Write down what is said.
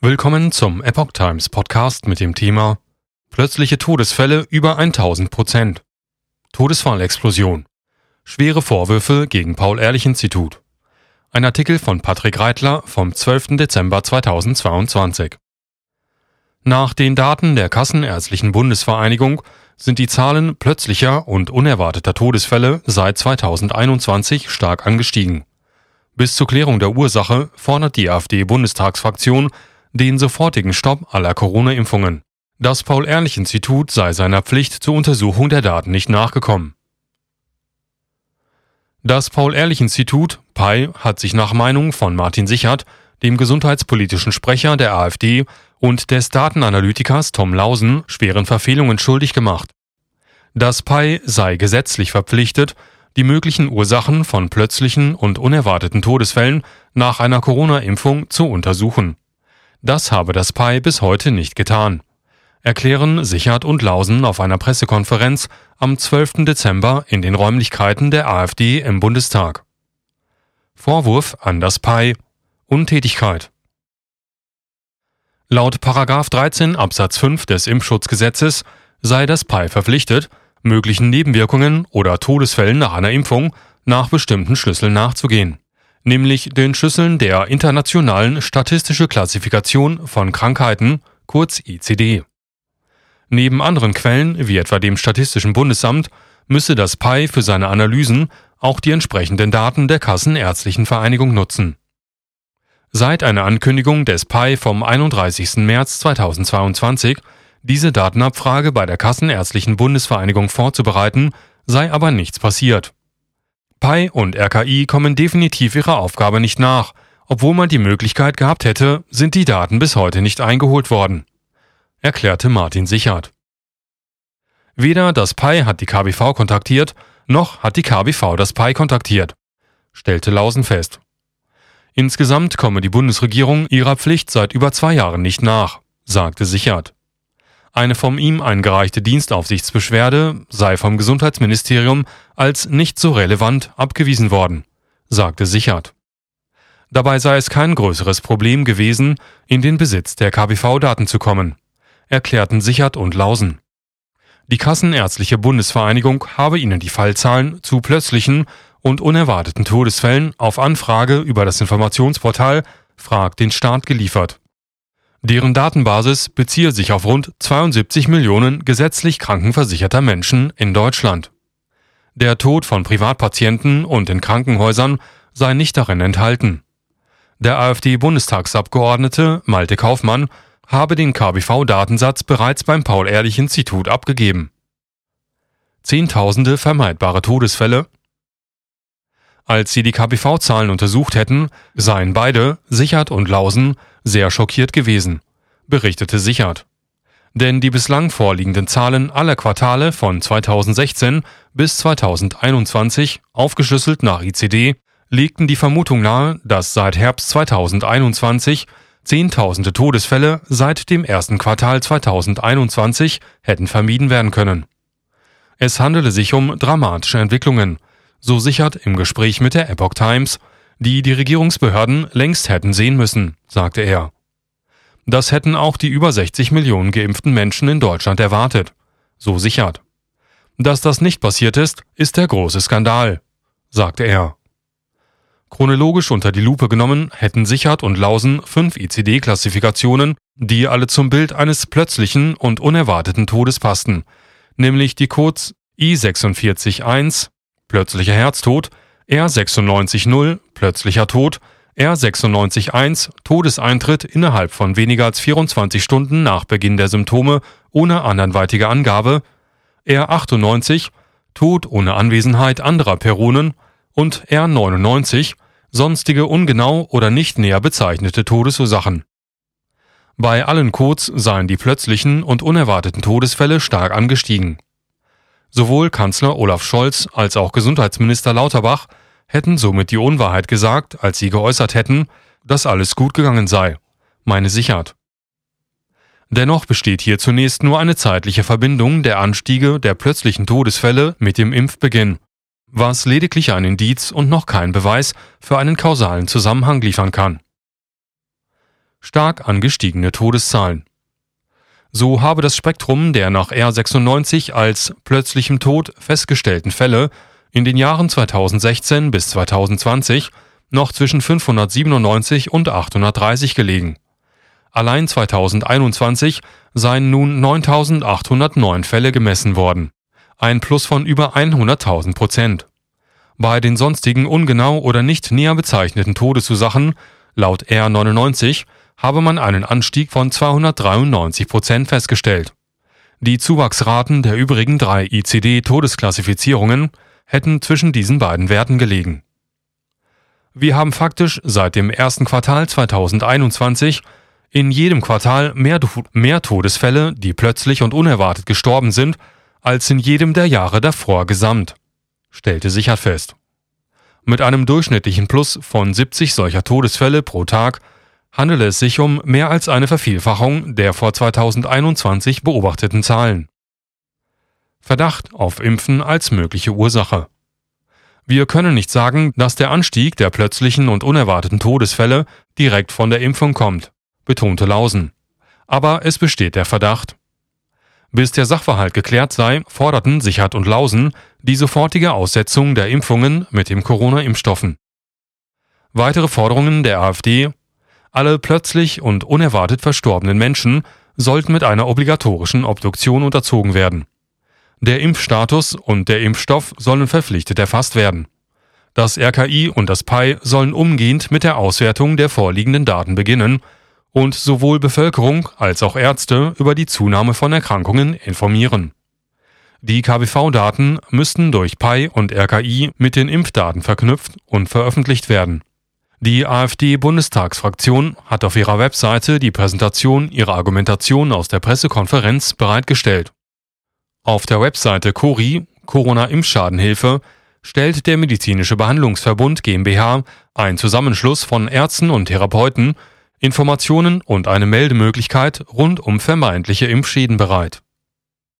Willkommen zum Epoch Times Podcast mit dem Thema Plötzliche Todesfälle über 1000%. Todesfallexplosion. Schwere Vorwürfe gegen Paul-Ehrlich-Institut. Ein Artikel von Patrick Reitler vom 12. Dezember 2022. Nach den Daten der Kassenärztlichen Bundesvereinigung sind die Zahlen plötzlicher und unerwarteter Todesfälle seit 2021 stark angestiegen. Bis zur Klärung der Ursache fordert die AfD-Bundestagsfraktion den sofortigen Stopp aller Corona-Impfungen. Das Paul-Ehrlich-Institut sei seiner Pflicht zur Untersuchung der Daten nicht nachgekommen. Das Paul-Ehrlich-Institut (PEI) hat sich nach Meinung von Martin Sichert, dem gesundheitspolitischen Sprecher der AfD, und des Datenanalytikers Tom Lausen schweren Verfehlungen schuldig gemacht. Das PEI sei gesetzlich verpflichtet, die möglichen Ursachen von plötzlichen und unerwarteten Todesfällen nach einer Corona-Impfung zu untersuchen. Das habe das PEI bis heute nicht getan, erklären Sichert und Lausen auf einer Pressekonferenz am 12. Dezember in den Räumlichkeiten der AfD im Bundestag. Vorwurf an das PEI: Untätigkeit. Laut § 13 Absatz 5 des Impfschutzgesetzes sei das PEI verpflichtet, möglichen Nebenwirkungen oder Todesfällen nach einer Impfung nach bestimmten Schlüsseln nachzugehen, nämlich den Schlüsseln der Internationalen Statistische Klassifikation von Krankheiten, kurz ICD. Neben anderen Quellen, wie etwa dem Statistischen Bundesamt, müsse das PEI für seine Analysen auch die entsprechenden Daten der Kassenärztlichen Vereinigung nutzen. Seit einer Ankündigung des PEI vom 31. März 2022, diese Datenabfrage bei der Kassenärztlichen Bundesvereinigung vorzubereiten, sei aber nichts passiert. PEI und RKI kommen definitiv ihrer Aufgabe nicht nach. Obwohl man die Möglichkeit gehabt hätte, sind die Daten bis heute nicht eingeholt worden, erklärte Martin Sichert. Weder das PEI hat die KBV kontaktiert, noch hat die KBV das PEI kontaktiert, stellte Lausen fest. Insgesamt komme die Bundesregierung ihrer Pflicht seit über 2 Jahren nicht nach, sagte Sichert. Eine von ihm eingereichte Dienstaufsichtsbeschwerde sei vom Gesundheitsministerium als nicht so relevant abgewiesen worden, sagte Sichert. Dabei sei es kein größeres Problem gewesen, in den Besitz der KBV-Daten zu kommen, erklärten Sichert und Lausen. Die Kassenärztliche Bundesvereinigung habe ihnen die Fallzahlen zu plötzlichen und unerwarteten Todesfällen auf Anfrage über das Informationsportal Frag den Staat geliefert. Deren Datenbasis beziehe sich auf rund 72 Millionen gesetzlich krankenversicherter Menschen in Deutschland. Der Tod von Privatpatienten und in Krankenhäusern sei nicht darin enthalten. Der AfD-Bundestagsabgeordnete Malte Kaufmann habe den KBV-Datensatz bereits beim Paul-Ehrlich-Institut abgegeben. Zehntausende vermeidbare Todesfälle. Als sie die KBV-Zahlen untersucht hätten, seien beide, Sichert und Lausen, sehr schockiert gewesen, berichtete Sichert. Denn die bislang vorliegenden Zahlen aller Quartale von 2016 bis 2021, aufgeschlüsselt nach ICD, legten die Vermutung nahe, dass seit Herbst 2021 Zehntausende Todesfälle seit dem ersten Quartal 2021 hätten vermieden werden können. Es handele sich um dramatische Entwicklungen, so Sichert im Gespräch mit der Epoch Times, die die Regierungsbehörden längst hätten sehen müssen, sagte er. Das hätten auch die über 60 Millionen geimpften Menschen in Deutschland erwartet, so Sichert. Dass das nicht passiert ist, ist der große Skandal, sagte er. Chronologisch unter die Lupe genommen hätten Sichert und Lausen 5 ICD-Klassifikationen, die alle zum Bild eines plötzlichen und unerwarteten Todes passten, nämlich die Codes I461 plötzlicher Herztod, R960 plötzlicher Tod, R961 Todeseintritt innerhalb von weniger als 24 Stunden nach Beginn der Symptome ohne anderweitige Angabe, R98 Tod ohne Anwesenheit anderer Personen und R99 sonstige ungenau oder nicht näher bezeichnete Todesursachen. Bei allen Codes seien die plötzlichen und unerwarteten Todesfälle stark angestiegen. Sowohl Kanzler Olaf Scholz als auch Gesundheitsminister Lauterbach hätten somit die Unwahrheit gesagt, als sie geäußert hätten, dass alles gut gegangen sei, meine Sichert. Dennoch besteht hier zunächst nur eine zeitliche Verbindung der Anstiege der plötzlichen Todesfälle mit dem Impfbeginn, was lediglich ein Indiz und noch kein Beweis für einen kausalen Zusammenhang liefern kann. stark angestiegene Todeszahlen. So habe das Spektrum der nach R96 als plötzlichem Tod festgestellten Fälle in den Jahren 2016 bis 2020 noch zwischen 597 und 830 gelegen. Allein 2021 seien nun 9.809 Fälle gemessen worden, ein Plus von über 100.000%. Bei den sonstigen ungenau oder nicht näher bezeichneten Todesursachen, laut R99, habe man einen Anstieg von 293% festgestellt. Die Zuwachsraten der übrigen 3 ICD-Todesklassifizierungen hätten zwischen diesen beiden Werten gelegen. Wir haben faktisch seit dem ersten Quartal 2021 in jedem Quartal mehr Todesfälle, die plötzlich und unerwartet gestorben sind, als in jedem der Jahre davor gesamt, stellte Sichert fest. Mit einem durchschnittlichen Plus von 70 solcher Todesfälle pro Tag handele es sich um mehr als eine Vervielfachung der vor 2021 beobachteten Zahlen. Verdacht auf Impfen als mögliche Ursache. Wir können nicht sagen, dass der Anstieg der plötzlichen und unerwarteten Todesfälle direkt von der Impfung kommt, betonte Lausen. Aber es besteht der Verdacht. Bis der Sachverhalt geklärt sei, forderten Sichert und Lausen die sofortige Aussetzung der Impfungen mit dem Corona-Impfstoffen. Weitere Forderungen der AfD: Alle plötzlich und unerwartet verstorbenen Menschen sollten mit einer obligatorischen Obduktion unterzogen werden. Der Impfstatus und der Impfstoff sollen verpflichtend erfasst werden. Das RKI und das PAI sollen umgehend mit der Auswertung der vorliegenden Daten beginnen und sowohl Bevölkerung als auch Ärzte über die Zunahme von Erkrankungen informieren. Die KBV-Daten müssten durch PAI und RKI mit den Impfdaten verknüpft und veröffentlicht werden. Die AfD-Bundestagsfraktion hat auf ihrer Webseite die Präsentation ihrer Argumentation aus der Pressekonferenz bereitgestellt. Auf der Webseite CORI, Corona-Impfschadenhilfe, stellt der Medizinische Behandlungsverbund GmbH, ein Zusammenschluss von Ärzten und Therapeuten, Informationen und eine Meldemöglichkeit rund um vermeintliche Impfschäden bereit.